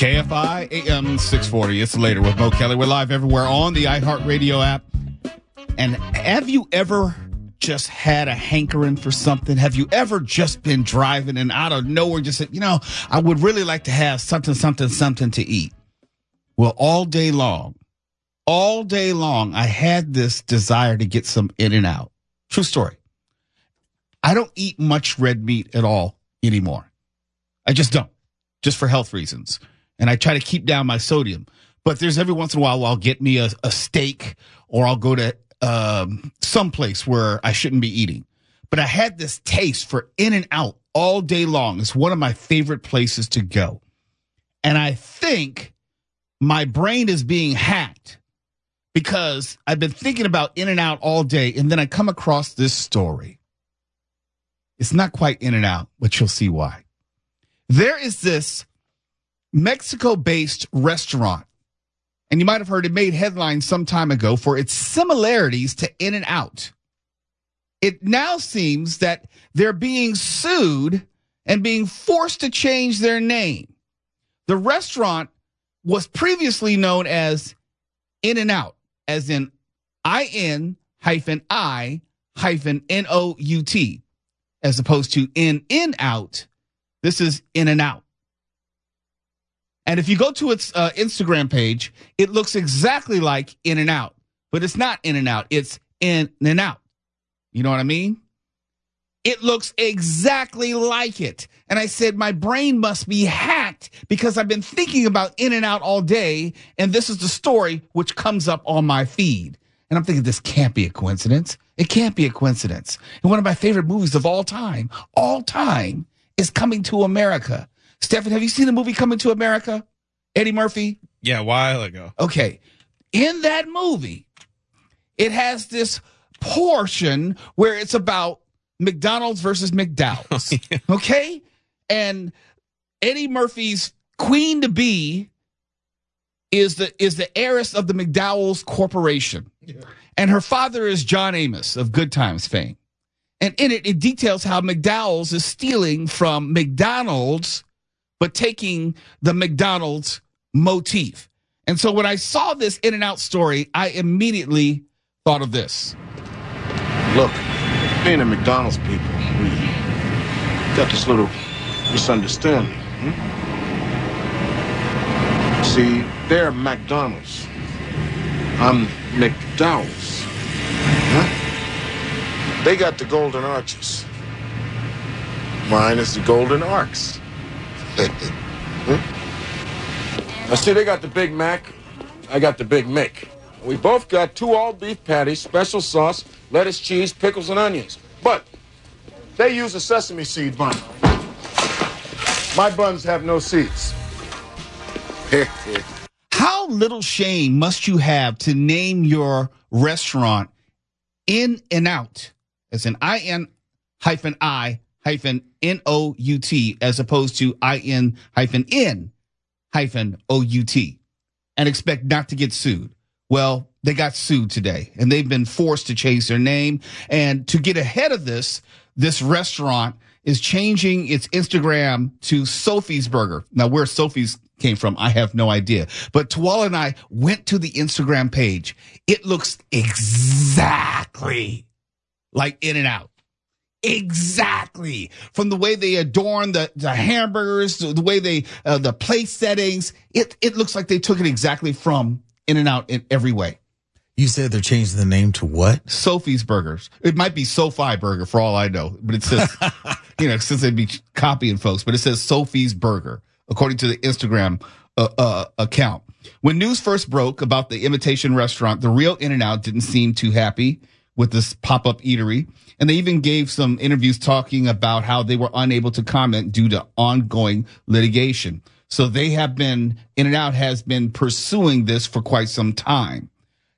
KFI AM 640. It's Later with Mo'Kelly. We're live everywhere on the iHeartRadio app. And have you ever just had a hankering for something? Have you ever just been driving and out of nowhere just said, you know, I would really like to have something to eat? Well, all day long, I had this desire to get some In-N-Out. True story. I don't eat much red meat at all anymore. I just don't, just for health reasons. And I try to keep down my sodium. But there's every once in a while I'll get me a steak, or I'll go to some place where I shouldn't be eating. But I had this taste for In-N-Out all day long. It's one of my favorite places to go. And I think my brain is being hacked because I've been thinking about In-N-Out all day. And then I come across this story. It's not quite In-N-Out, but you'll see why. There is this Mexico-based restaurant, and you might have heard it made headlines some time ago for its similarities to In-N-Out. It now seems that they're being sued and being forced to change their name. The restaurant was previously known as In-N-Out, as in I-N-I-N-O-U-T, as opposed to In-N-Out. This is In-N-Out. And if you go to its Instagram page, it looks exactly like In-N-Out, but it's not In-N-Out. It's In-N-Out. You know what I mean? It looks exactly like it. And I said, my brain must be hacked because I've been thinking about In-N-Out all day. And this is the story which comes up on my feed. And I'm thinking, this can't be a coincidence. It can't be a coincidence. And one of my favorite movies of all time is Coming to America. Stephen, have you seen the movie Coming to America? Eddie Murphy? Yeah, a while ago. Okay. In that movie, it has this portion where it's about McDonald's versus McDowell's. Oh, yeah. Okay? And Eddie Murphy's queen-to-be is the heiress of the McDowell's Corporation. Yeah. And her father is John Amos of Good Times fame. And in it, it details how McDowell's is stealing from McDonald's, but taking the McDonald's motif. And so when I saw this In-N-Out story, I immediately thought of this. Look, being a McDonald's people, we got this little misunderstanding. See, they're McDonald's. I'm McDowell's. They got the golden arches. Mine is the golden arcs. Now, see, they got the Big Mac. I got the Big Mick. We both got two all-beef patties, special sauce, lettuce, cheese, pickles, and onions. But they use a sesame seed bun. My buns have no seeds. How little shame must you have to name your restaurant In-N-Out, as in I-N-I-N-O-U-T, as opposed to I-N-N-O-U-T, and expect not to get sued? Well, they got sued today, and they've been forced to change their name. And to get ahead of this, this restaurant is changing its Instagram to Sophie's Burger. Now, where Sophie's came from, I have no idea. But Tawala and I went to the Instagram page. It looks exactly like In-N-Out. Exactly. From the way they adorn the hamburgers, the way they the plate settings, it looks like they took it exactly from In-N-Out in every way. You said they're changing the name to what? Sophie's Burgers. It might be SoFi Burger for all I know, but it says, you know, since they'd be copying folks, but it says Sophie's Burger, according to the Instagram account. When news first broke about the imitation restaurant, the real In-N-Out didn't seem too happy with this pop-up eatery. And they even gave some interviews talking about how they were unable to comment due to ongoing litigation. So they have been, In-N-Out has been pursuing this for quite some time.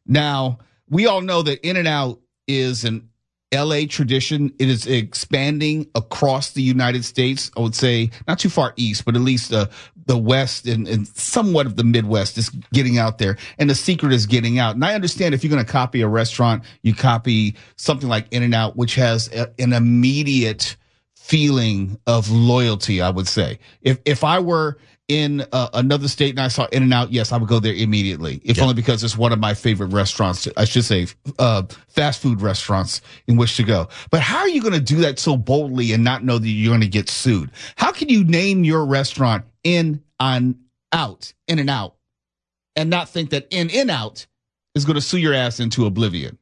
Now, we all know that In-N-Out is an LA tradition. It is expanding across the United States. I would say not too far east, but at least the West and somewhat of the Midwest is getting out there. And the secret is getting out. And I understand if you're going to copy a restaurant, you copy something like In-N-Out, which has an immediate feeling of loyalty, I would say. If I were in another state and I saw In-N-Out, yes, I would go there immediately. If only because it's one of my favorite restaurants, I should say fast food restaurants in which to go. But how are you going to do that so boldly and not know that you're going to get sued? How can you name your restaurant In-N-Out, and not think that In-N-Out is going to sue your ass into oblivion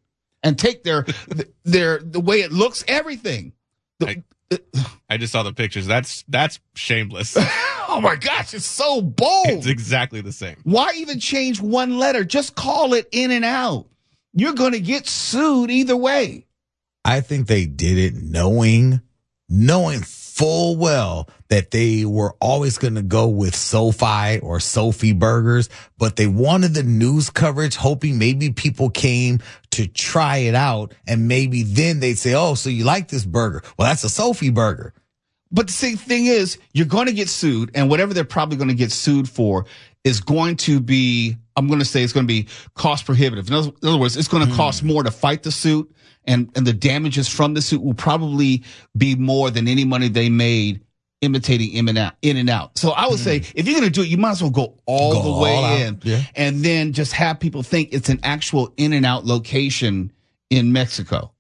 and take their the way it looks, everything? I just saw the pictures. That's shameless. Oh my gosh, it's so bold. It's exactly the same. Why even change one letter? Just call it In-N-Out. You're going to get sued either way. I think they did it knowing full well that they were always going to go with SoFi or Sophie Burgers, but they wanted the news coverage, hoping maybe people came to try it out, and maybe then they'd say, oh, so you like this burger. Well, that's a Sophie Burger. But the same thing is, you're going to get sued, and whatever they're probably going to get sued for is going to be, I'm going to say it's going to be cost prohibitive. In other words, it's going to cost more to fight the suit, and the damages from the suit will probably be more than any money they made imitating In-N-Out. So I would say, if you're going to do it, you might as well go all the way in. Yeah. And then just have people think it's an actual In-N-Out location in Mexico.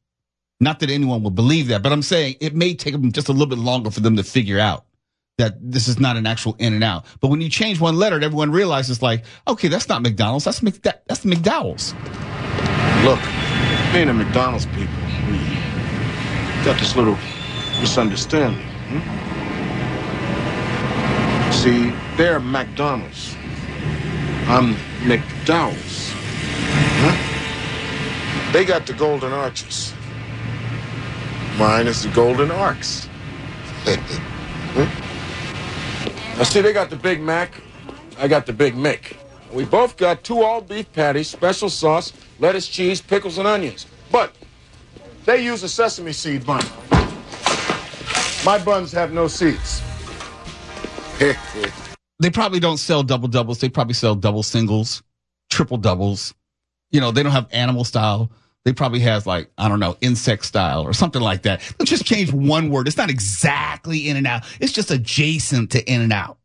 Not that anyone will believe that, but I'm saying it may take them just a little bit longer for them to figure out that this is not an actual In-N-Out. But when you change one letter, everyone realizes, like, okay, that's not McDonald's. That's McDowell's. Look, me and the McDonald's people, we got this little misunderstanding. See, they're McDonald's. I'm McDowell's. They got the golden arches. Mine is the golden arcs. Now, see, they got the Big Mac. I got the Big Mick. We both got two all-beef patties, special sauce, lettuce, cheese, pickles, and onions. But they use a sesame seed bun. My buns have no seeds. They probably don't sell double-doubles. They probably sell double singles, triple-doubles. You know, they don't have animal style. They probably have, like, I don't know, insect style or something like that. Let's just change one word. It's not exactly In-N-Out. It's just adjacent to In-N-Out.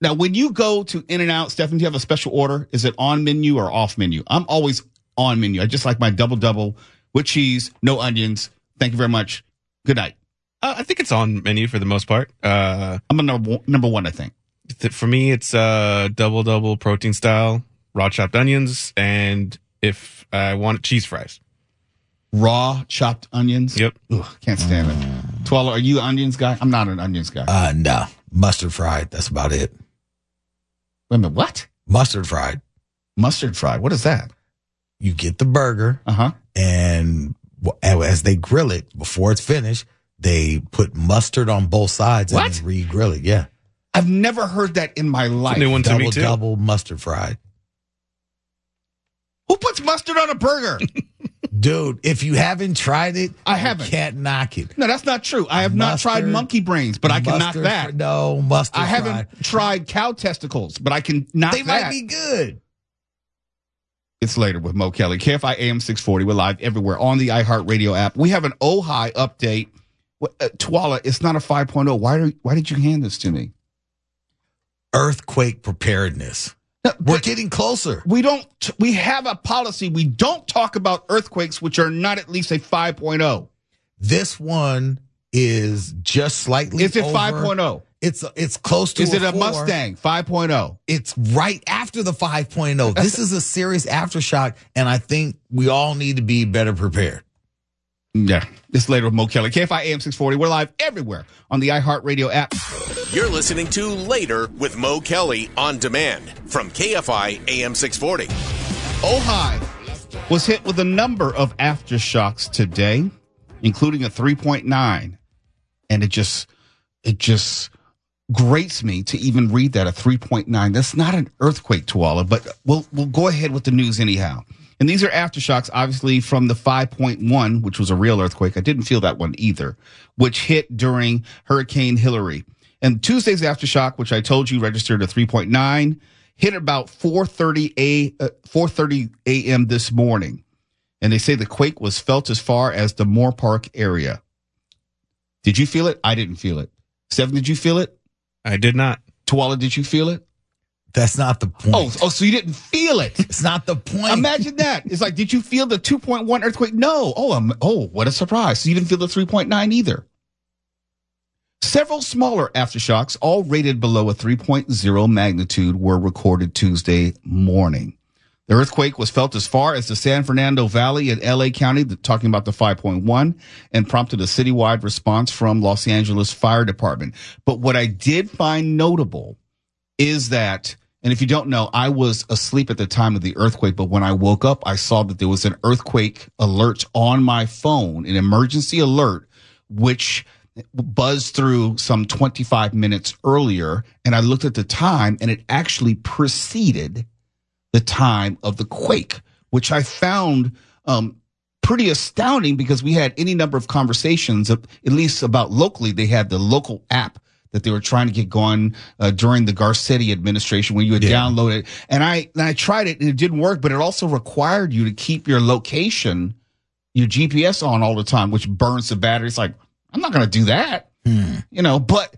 Now, when you go to In-N-Out, Stephen, do you have a special order? Is it on menu or off menu? I'm always on menu. I just like my double-double with cheese, no onions. Thank you very much. Good night. I think it's on menu for the most part. I'm a number one, I think. For me, it's double-double protein style, raw chopped onions, and if I want cheese fries. Raw chopped onions? Yep. Ugh, can't stand it. Twala, are you an onions guy? I'm not an onions guy. No. Mustard fried. That's about it. Wait a minute, what? Mustard fried. Mustard fried. What is that? You get the burger, and as they grill it, before it's finished, they put mustard on both sides and re-grill it. Yeah. I've never heard that in my life. New one to me too. Double mustard fried. Who puts mustard on a burger? Dude, if you haven't tried it, I haven't. You can't knock it. No, that's not true. I have not tried monkey brains, but I can knock that. Mustard. I haven't tried cow testicles, but I can knock that. They might be good. It's later with Mo'Kelly. KFI AM 640. We're live everywhere on the iHeartRadio app. We have an Ojai update. Twala, it's not a 5.0. Why did you hand this to me? Earthquake preparedness. No, we're getting closer. We have a policy. We don't talk about earthquakes, which are not at least a 5.0. This one is just slightly over. Is it 5.0? It's close to. Is it a Mustang 5.0? It's right after the 5.0. This is a serious aftershock, and I think we all need to be better prepared. Yeah, this later with Mo'Kelly. KFI AM 640. We're live everywhere on the iHeartRadio app. You're listening to Later with Mo'Kelly on demand from KFI AM 640. Ojai was hit with a number of aftershocks today, including a 3.9, and it just grates me to even read that, a 3.9. That's not an earthquake, Tawala, but we'll go ahead with the news anyhow. And these are aftershocks, obviously, from the 5.1, which was a real earthquake. I didn't feel that one either, which hit during Hurricane Hillary. And Tuesday's aftershock, which I told you registered a 3.9, hit about 4:30 a.m. this morning. And they say the quake was felt as far as the Moore Park area. Did you feel it? I didn't feel it. Seven, did you feel it? I did not. Tawala, did you feel it? That's not the point. Oh, so you didn't feel it. It's not the point. Imagine that. It's like, did you feel the 2.1 earthquake? No. Oh, what a surprise. So you didn't feel the 3.9 either. Several smaller aftershocks, all rated below a 3.0 magnitude, were recorded Tuesday morning. The earthquake was felt as far as the San Fernando Valley in L.A. County, talking about the 5.1, and prompted a citywide response from Los Angeles Fire Department. But what I did find notable is that, and if you don't know, I was asleep at the time of the earthquake, but when I woke up, I saw that there was an earthquake alert on my phone, an emergency alert, which buzzed through some 25 minutes earlier, and I looked at the time, and it actually preceded the time of the quake, which I found pretty astounding, because we had any number of conversations, at least about locally. They had the local app that they were trying to get going during the Garcetti administration, when you would download it. And I tried it, and it didn't work, but it also required you to keep your location, your GPS on all the time, which burns the battery. It's like, I'm not going to do that, but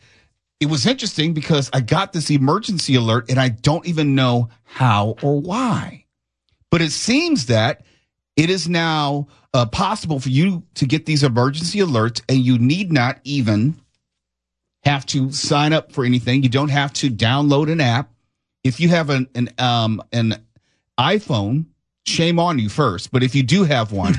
it was interesting because I got this emergency alert, and I don't even know how or why. But it seems that it is now possible for you to get these emergency alerts, and you need not even have to sign up for anything. You don't have to download an app. If you have an iPhone, shame on you first. But if you do have one,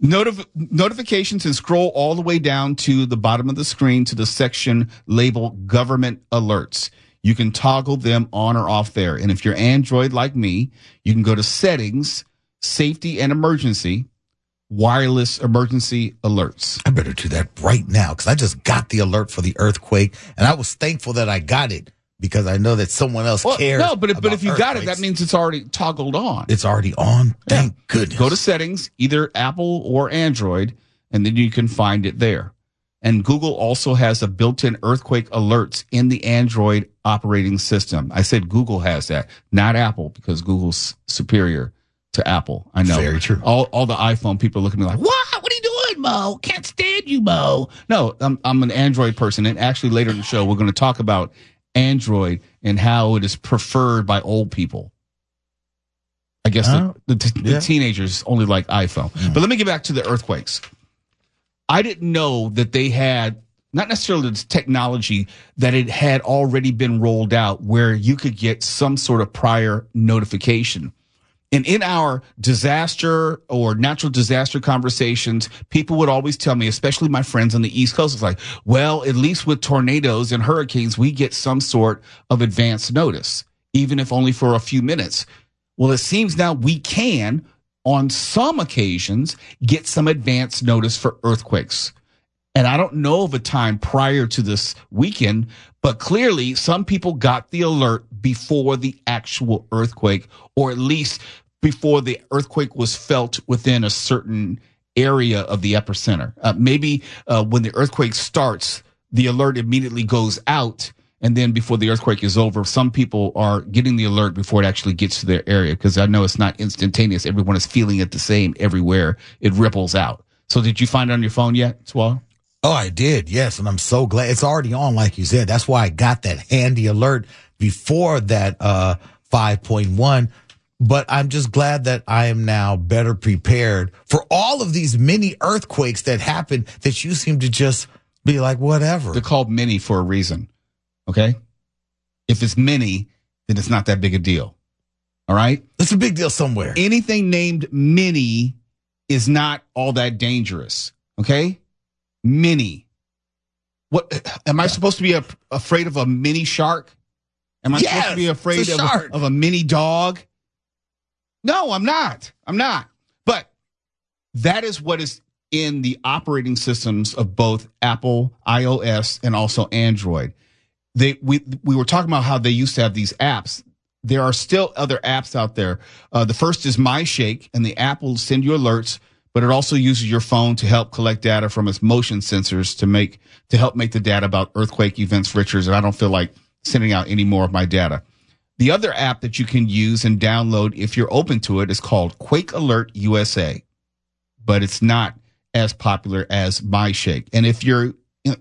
notifications, and scroll all the way down to the bottom of the screen to the section labeled Government Alerts. You can toggle them on or off there. And if you're Android like me, you can go to Settings, Safety and Emergency, Wireless Emergency Alerts. I better do that right now, because I just got the alert for the earthquake, and I was thankful that I got it, because I know that someone else cares. No, but if you got it, that means it's already toggled on. It's already on. Thank goodness. Go to Settings, either Apple or Android, and then you can find it there. And Google also has a built-in earthquake alerts in the Android operating system. I said Google has that, not Apple, because Google's superior to Apple. I know. Very true. All the iPhone people look at me like, what? What are you doing, Mo? Can't stand you, Mo. No, I'm an Android person. And actually, later in the show, we're going to talk about Android and how it is preferred by old people. I guess the teenagers only like iPhone. Mm. But let me get back to the earthquakes. I didn't know that they had, not necessarily the technology, that it had already been rolled out where you could get some sort of prior notification. And in our disaster or natural disaster conversations, people would always tell me, especially my friends on the East Coast, it's like, well, at least with tornadoes and hurricanes, we get some sort of advance notice, even if only for a few minutes. Well, it seems now we can, on some occasions, get some advance notice for earthquakes. And I don't know of a time prior to this weekend, but clearly some people got the alert before the actual earthquake, or at least before the earthquake was felt within a certain area of the epicenter. Maybe when the earthquake starts, the alert immediately goes out, and then before the earthquake is over, some people are getting the alert before it actually gets to their area, because I know it's not instantaneous. Everyone is feeling it the same everywhere. It ripples out. So did you find it on your phone yet, Swall? Oh, I did, yes, and I'm so glad. It's already on, like you said. That's why I got that handy alert before that 5.1, but I'm just glad that I am now better prepared for all of these mini earthquakes that happen that you seem to just be like, whatever. They're called mini for a reason. Okay? If it's mini, then it's not that big a deal. All right? It's a big deal somewhere. Anything named mini is not all that dangerous. Okay? Mini. What am I supposed to be afraid of a mini shark? Am I supposed to be afraid of a mini dog? No, I'm not. I'm not. But that is what is in the operating systems of both Apple, iOS, and also Android. We were talking about how they used to have these apps. There are still other apps out there. The first is MyShake, and the app will send you alerts, but it also uses your phone to help collect data from its motion sensors to help make the data about earthquake events richer. And I don't feel like sending out any more of my data. The other app that you can use and download if you're open to it is called Quake Alert USA, but it's not as popular as MyShake. And if you're in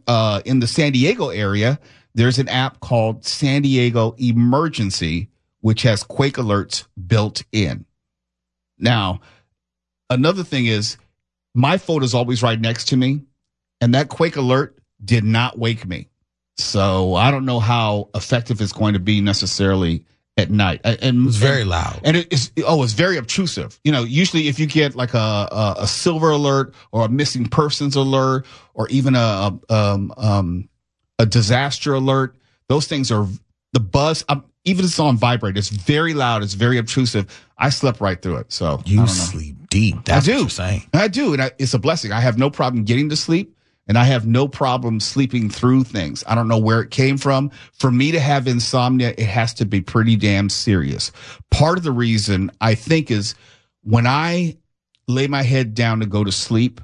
the San Diego area, there's an app called San Diego Emergency, which has Quake Alerts built in. Now, another thing is my phone is always right next to me, and that Quake Alert did not wake me. So I don't know how effective it's going to be necessarily at night. And it's very loud. And it's very obtrusive. You know, usually if you get like a silver alert or a missing persons alert or even a disaster alert, those things are the buzz. Even if it's on vibrate, it's very loud. It's very obtrusive. I slept right through it. So you sleep deep. That's what you're saying. I do. And it's a blessing. I have no problem getting to sleep. And I have no problem sleeping through things. I don't know where it came from. For me to have insomnia, it has to be pretty damn serious. Part of the reason I think is when I lay my head down to go to sleep,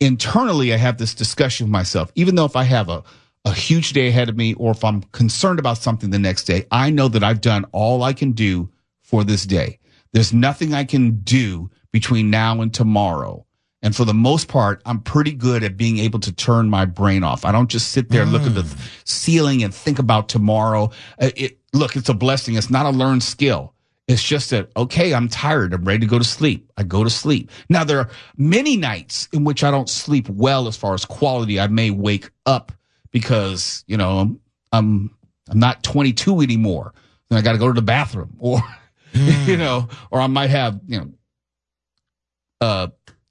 internally I have this discussion with myself. Even though if I have a huge day ahead of me or if I'm concerned about something the next day, I know that I've done all I can do for this day. There's nothing I can do between now and tomorrow. And for the most part, I'm pretty good at being able to turn my brain off. I don't just sit there and look at the ceiling and think about tomorrow. It's a blessing. It's not a learned skill. It's just that, okay, I'm tired. I'm ready to go to sleep. I go to sleep. Now, there are many nights in which I don't sleep well as far as quality. I may wake up because, you know, I'm not 22 anymore. Then I got to go to the bathroom or I might have,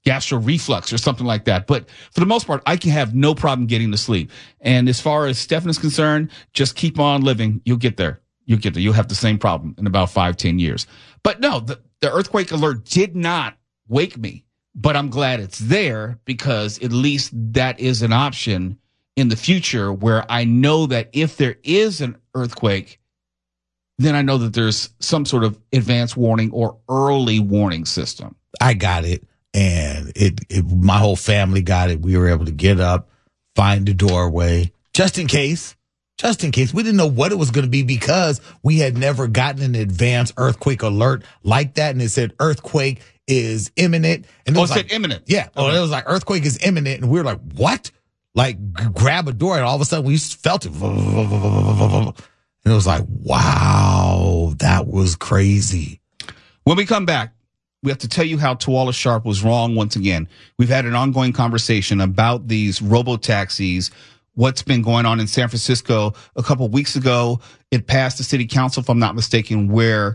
gastro reflux or something like that. But for the most part, I can have no problem getting to sleep. And as far as Stefan is concerned, just keep on living. You'll get there. You'll have the same problem in about 5-10 years. But no, the earthquake alert did not wake me, but I'm glad it's there because at least that is an option in the future where I know that if there is an earthquake, then I know that there's some sort of advanced warning or early warning system. I got it. And my whole family got it. We were able to get up, find the doorway, just in case. We didn't know what it was going to be because we had never gotten an advanced earthquake alert like that. And it said earthquake is imminent. And it said imminent. Yeah. Okay. It was like earthquake is imminent. And we were like, what? Like grab a door. And all of a sudden we felt it. And it was like, wow, that was crazy. When we come back, we have to tell you how Tuala Sharp was wrong once again. We've had an ongoing conversation about these robo-taxis, what's been going on in San Francisco. A couple of weeks ago, it passed the city council, if I'm not mistaken, where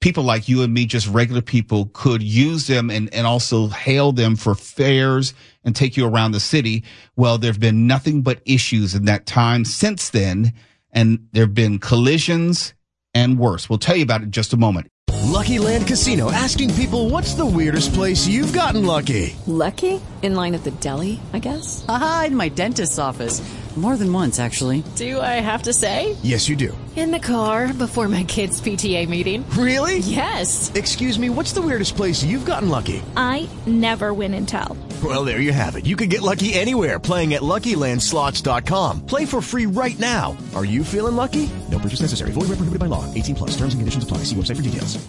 people like you and me, just regular people, could use them and also hail them for fares and take you around the city. Well, there have been nothing but issues in that time since then, and there have been collisions and worse. We'll tell you about it in just a moment. Lucky Land Casino, asking people, what's the weirdest place you've gotten lucky? Lucky? In line at the deli, I guess? Aha, in my dentist's office. More than once, actually. Do I have to say? Yes, you do. In the car, before my kids' PTA meeting. Really? Yes. Excuse me, what's the weirdest place you've gotten lucky? I never win and tell. Well, there you have it. You can get lucky anywhere, playing at LuckyLandSlots.com. Play for free right now. Are you feeling lucky? No purchase necessary. Void where prohibited by law. 18 plus. Terms and conditions apply. See website for details.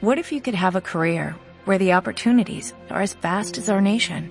What if you could have a career where the opportunities are as vast as our nation,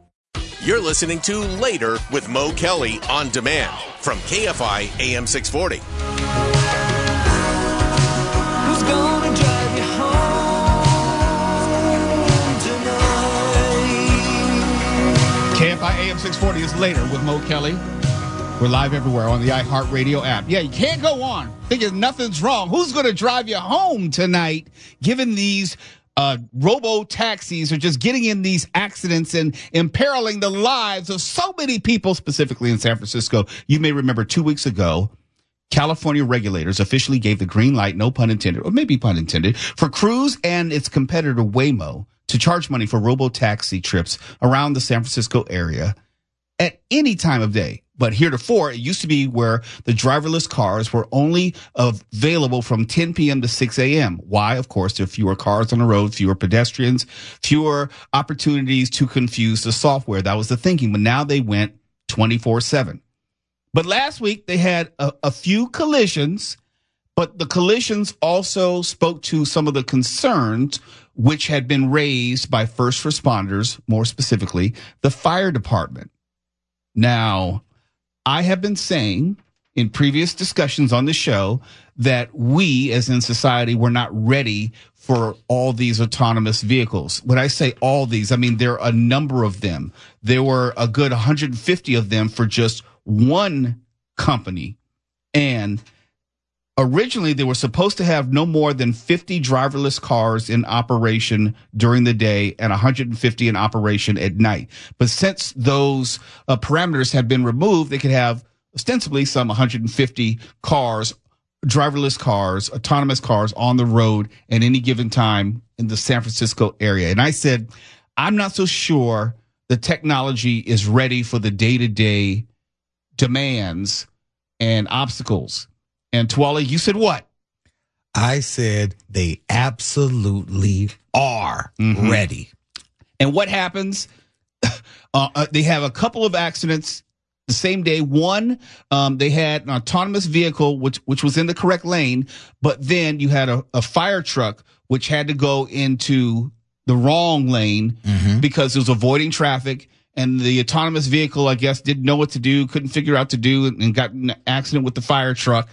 You're listening to Later with Mo'Kelly on demand from KFI AM 640. Who's gonna drive you home tonight? KFI AM 640 is Later with Mo'Kelly. We're live everywhere on the iHeartRadio app. Yeah, you can't go on thinking nothing's wrong. Who's going to drive you home tonight, given these robo-taxis are just getting in these accidents and imperiling the lives of so many people, specifically in San Francisco? You may remember 2 weeks ago, California regulators officially gave the green light, no pun intended, or maybe pun intended, for Cruise and its competitor Waymo to charge money for robo-taxi trips around the San Francisco area at any time of day. But heretofore, it used to be where the driverless cars were only available from 10 p.m. to 6 a.m. Why? Of course, there are fewer cars on the road, fewer pedestrians, fewer opportunities to confuse the software. That was the thinking. But now they went 24/7. But last week, they had a few collisions, but the collisions also spoke to some of the concerns which had been raised by first responders, more specifically, the fire department. Now, I have been saying in previous discussions on the show that we, as in society, were not ready for all these autonomous vehicles. When I say all these, I mean there are a number of them. There were a good 150 of them for just one company. And originally, they were supposed to have no more than 50 driverless cars in operation during the day and 150 in operation at night. But since those parameters had been removed, they could have ostensibly some 150 cars, driverless cars, autonomous cars on the road at any given time in the San Francisco area. And I said, I'm not so sure the technology is ready for the day-to-day demands and obstacles. And Twali, you said what? I said they absolutely are ready. And what happens? They have a couple of accidents the same day. One, they had an autonomous vehicle, which was in the correct lane. But then you had a fire truck, which had to go into the wrong lane because it was avoiding traffic. And the autonomous vehicle, I guess, didn't know what to do, couldn't figure out to do, and got in an accident with the fire truck.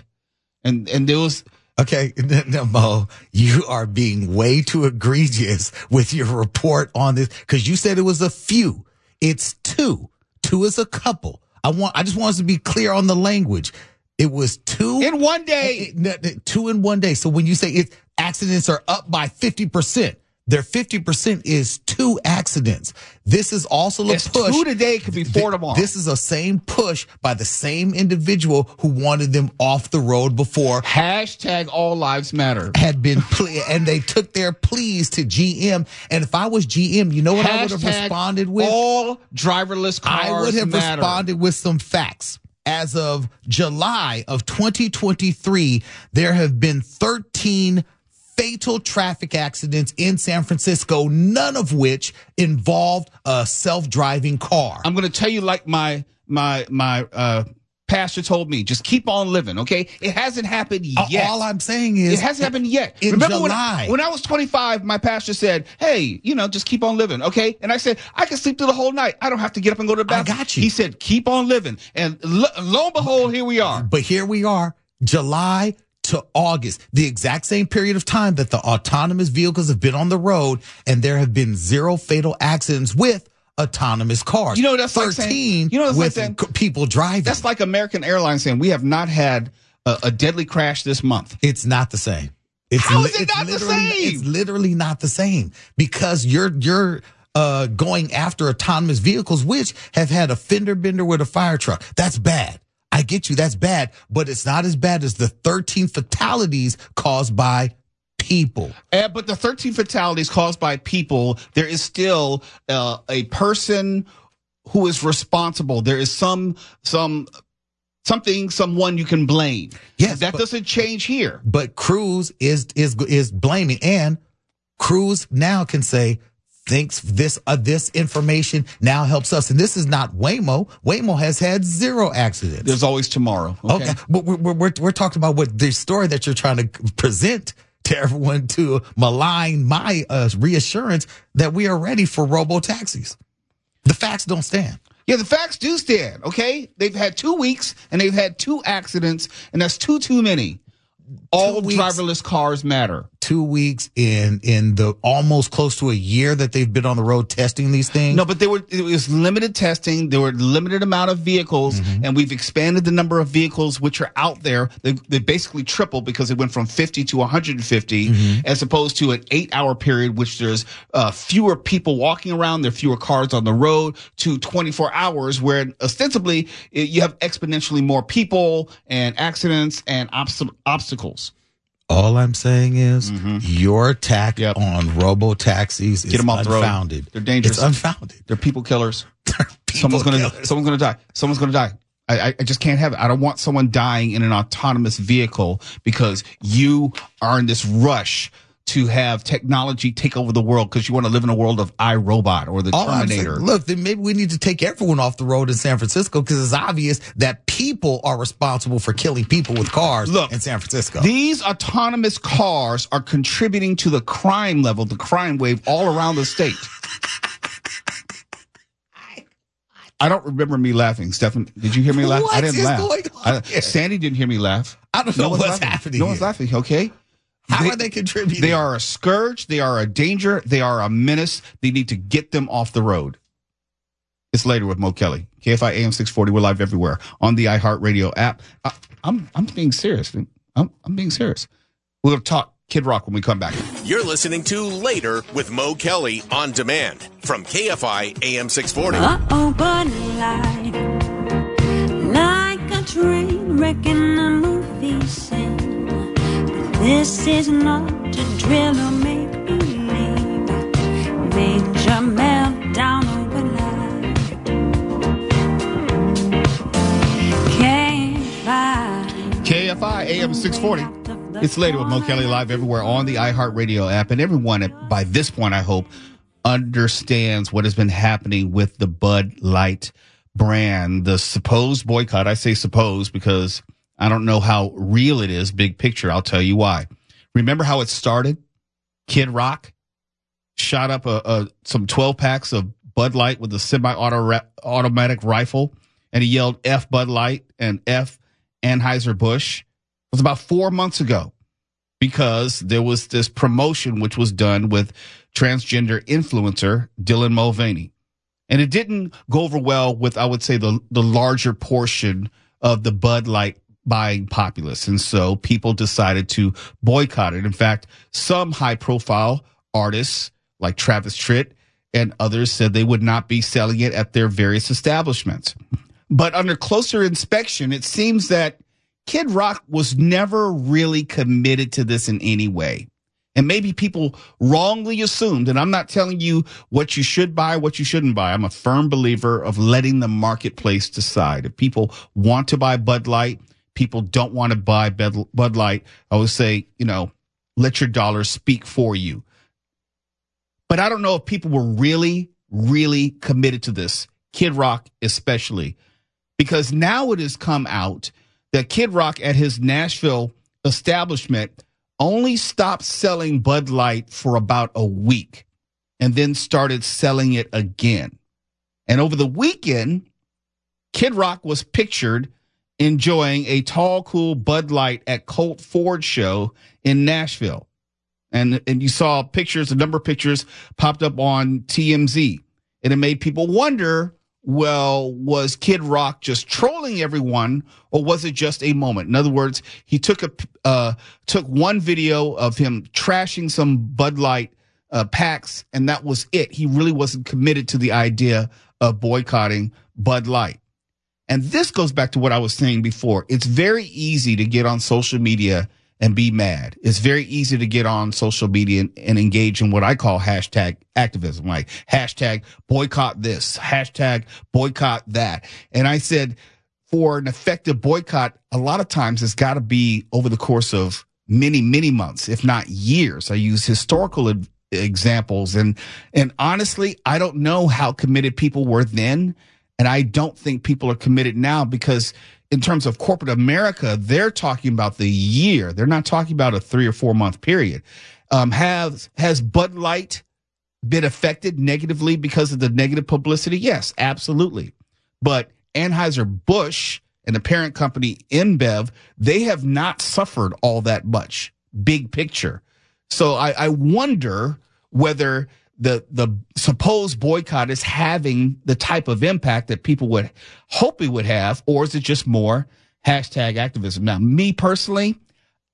And there was... Okay, no, Mo, you are being way too egregious with your report on this, because you said it was a few. It's two. Two is a couple. I just want us to be clear on the language. It was two... in one day! Two in one day. So when you say accidents are up by 50%, their 50% is two accidents. This is also a push. Two today could be four tomorrow. This is a same push by the same individual who wanted them off the road before. Hashtag all lives matter. Had been and they took their pleas to GM. And if I was GM, you know what I would have responded with? All driverless cars matter. I would have responded with some facts. As of July of 2023, there have been 13 fatal traffic accidents in San Francisco, none of which involved a self-driving car. I'm going to tell you like my pastor told me, just keep on living, okay? It hasn't happened yet. All I'm saying is... it hasn't happened yet. Remember July. When I was 25, my pastor said, hey, just keep on living, okay? And I said, I can sleep through the whole night. I don't have to get up and go to the bathroom. I got you. He said, keep on living. And lo and behold, here we are. But here we are, July to August, the exact same period of time that the autonomous vehicles have been on the road, and there have been zero fatal accidents with autonomous cars. You know, that's 13 like saying, with like people driving. That's like American Airlines saying we have not had a deadly crash this month. It's not the same. How is it not the same? It's literally not the same, because you're going after autonomous vehicles which have had a fender bender with a fire truck. That's bad. I get you, that's bad, but it's not as bad as the 13 fatalities caused by people. But the 13 fatalities caused by people, there is still a person who is responsible. There is someone you can blame. Yes, that doesn't change here. But Cruz is blaming, and Cruz now can say thinks this information now helps us. And this is not Waymo. Waymo has had zero accidents. There's always tomorrow. Okay. But we're talking about what the story that you're trying to present to everyone to malign my reassurance that we are ready for robo-taxis. The facts don't stand. Yeah, the facts do stand, okay? They've had 2 weeks, and they've had 2 accidents, and that's too many. All driverless cars matter. 2 weeks in the almost close to a year that they've been on the road testing these things. No, but it was limited testing. There were a limited amount of vehicles, and we've expanded the number of vehicles which are out there. They basically tripled because it went from 50 to 150 as opposed to an 8-hour period, which there's fewer people walking around. There are fewer cars on the road to 24 hours where ostensibly you have exponentially more people and accidents and obstacles. All I'm saying is your attack on robo-taxis is unfounded. They're dangerous. It's unfounded. They're people killers. Someone's going to die. Someone's going to die. I just can't have it. I don't want someone dying in an autonomous vehicle because you are in this rush to have technology take over the world because you want to live in a world of iRobot or the Terminator. Saying, look, then maybe we need to take everyone off the road in San Francisco because it's obvious that people are responsible for killing people with cars in San Francisco. These autonomous cars are contributing to the crime level, the crime wave all around the state. I don't remember me laughing. Stefan, did you hear me laugh? I didn't laugh. Going on Sandy didn't hear me laugh. I don't know what's happening. No one's laughing, okay? How are they contributing? They are a scourge. They are a danger. They are a menace. They need to get them off the road. It's later with Mo'Kelly. KFI AM 640. We're live everywhere on the iHeartRadio app. I'm being serious. I'm being serious. We're going to talk Kid Rock when we come back. You're listening to Later with Mo'Kelly on demand from KFI AM 640. Uh-oh, but like a train wrecking a movie scene. This is not a drill or make-believe. Major meltdown overnight. KFI AM 640. It's Later with Mo'Kelly live everywhere on the iHeartRadio app. And everyone, by this point, I hope, understands what has been happening with the Bud Light brand. The supposed boycott. I say supposed because I don't know how real it is, big picture. I'll tell you why. Remember how it started? Kid Rock shot up some 12 packs of Bud Light with a semi-automatic rifle, and he yelled F Bud Light and F Anheuser-Busch. It was about 4 months ago because there was this promotion which was done with transgender influencer Dylan Mulvaney. And it didn't go over well with, I would say, the larger portion of the Bud Light buying populace, and so people decided to boycott it. In fact, some high-profile artists like Travis Tritt and others said they would not be selling it at their various establishments. But under closer inspection, it seems that Kid Rock was never really committed to this in any way. And maybe people wrongly assumed, and I'm not telling you what you should buy, what you shouldn't buy. I'm a firm believer of letting the marketplace decide. If people want to buy Bud Light, people don't want to buy Bud Light, I would say, let your dollars speak for you. But I don't know if people were really, really committed to this, Kid Rock especially, because now it has come out that Kid Rock at his Nashville establishment only stopped selling Bud Light for about a week and then started selling it again. And over the weekend, Kid Rock was pictured enjoying a tall, cool Bud Light at Colt Ford show in Nashville. And you saw pictures, a number of pictures popped up on TMZ. And it made people wonder, well, was Kid Rock just trolling everyone or was it just a moment? In other words, he took one video of him trashing some Bud Light packs, and that was it. He really wasn't committed to the idea of boycotting Bud Light. And this goes back to what I was saying before. It's very easy to get on social media and be mad. It's very easy to get on social media and engage in what I call hashtag activism, like hashtag boycott this, hashtag boycott that. And I said for an effective boycott, a lot of times it's got to be over the course of many, many months, if not years. I use historical examples. And honestly, I don't know how committed people were then. And I don't think people are committed now, because in terms of corporate America, they're talking about the year. They're not talking about a 3 or 4 month period. Has Bud Light been affected negatively because of the negative publicity? Yes, absolutely. But Anheuser-Busch and the parent company InBev, they have not suffered all that much, big picture. So I wonder whether the supposed boycott is having the type of impact that people would hope it would have, or is it just more hashtag activism? Now, me personally,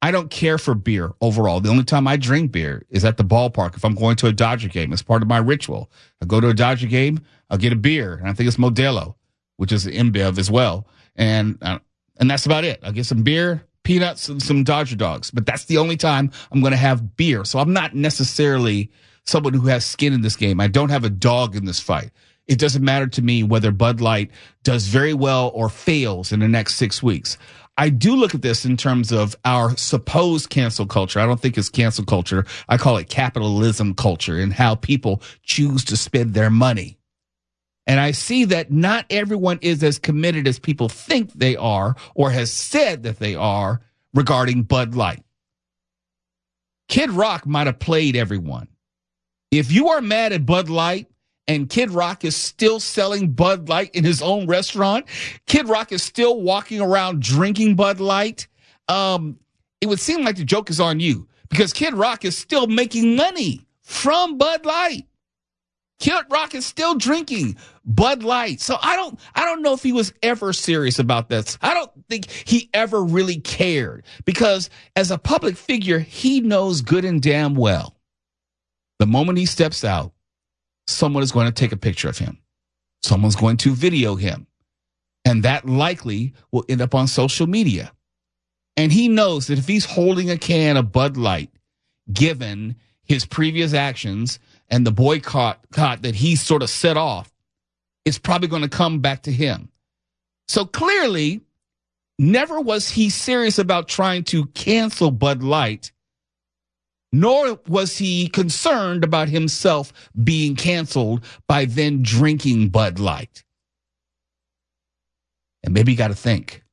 I don't care for beer overall. The only time I drink beer is at the ballpark. If I'm going to a Dodger game, it's part of my ritual. I go to a Dodger game, I'll get a beer, and I think it's Modelo, which is InBev as well. And that's about it. I'll get some beer, peanuts, and some Dodger dogs. But that's the only time I'm going to have beer. So I'm not necessarily someone who has skin in this game. I don't have a dog in this fight. It doesn't matter to me whether Bud Light does very well or fails in the next 6 weeks. I do look at this in terms of our supposed cancel culture. I don't think it's cancel culture. I call it capitalism culture, and how people choose to spend their money. And I see that not everyone is as committed as people think they are, or has said that they are, regarding Bud Light. Kid Rock might have played everyone. If you are mad at Bud Light and Kid Rock is still selling Bud Light in his own restaurant, Kid Rock is still walking around drinking Bud Light, it would seem like the joke is on you, because Kid Rock is still making money from Bud Light. Kid Rock is still drinking Bud Light. So I don't know if he was ever serious about this. I don't think he ever really cared, because as a public figure, he knows good and damn well, the moment he steps out, someone is going to take a picture of him. Someone's going to video him. And that likely will end up on social media. And he knows that if he's holding a can of Bud Light, given his previous actions and the boycott that he sort of set off, is probably going to come back to him. So clearly, never was he serious about trying to cancel Bud Light, nor was he concerned about himself being canceled by then drinking Bud Light. And maybe you got to think,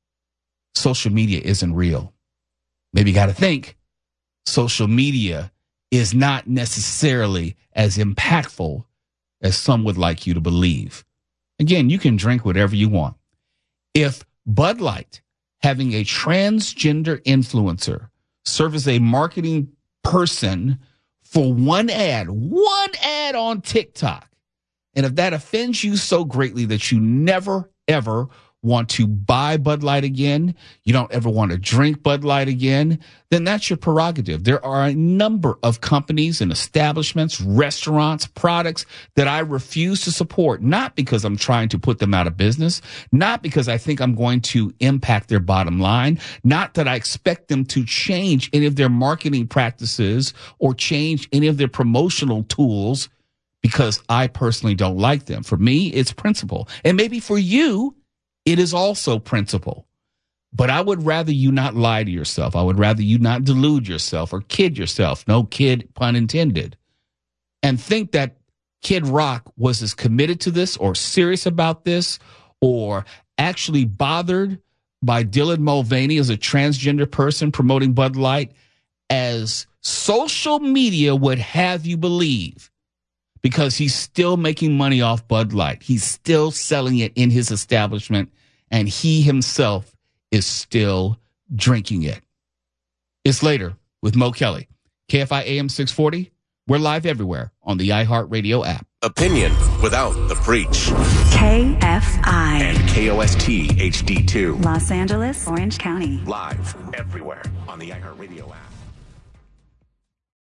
social media isn't real. Maybe you got to think, social media is not necessarily as impactful as some would like you to believe. Again, you can drink whatever you want. If Bud Light, having a transgender influencer, serve as a marketing person for one ad on TikTok, and if that offends you so greatly that you never, ever want to buy Bud Light again, you don't ever want to drink Bud Light again, then that's your prerogative. There are a number of companies and establishments, restaurants, products that I refuse to support, not because I'm trying to put them out of business, not because I think I'm going to impact their bottom line, not that I expect them to change any of their marketing practices or change any of their promotional tools, because I personally don't like them. For me, it's principle. And maybe for you, it is also principle. But I would rather you not lie to yourself. I would rather you not delude yourself or kid yourself. No kid, pun intended. And think that Kid Rock was as committed to this or serious about this or actually bothered by Dylan Mulvaney as a transgender person promoting Bud Light as social media would have you believe. Because he's still making money off Bud Light. He's still selling it in his establishment, and he himself is still drinking it. It's Later with Mo'Kelly. KFI AM 640. We're live everywhere on the iHeartRadio app. Opinion without the preach. KFI. And KOST HD2. Los Angeles, Orange County. Live everywhere on the iHeartRadio app.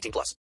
18+.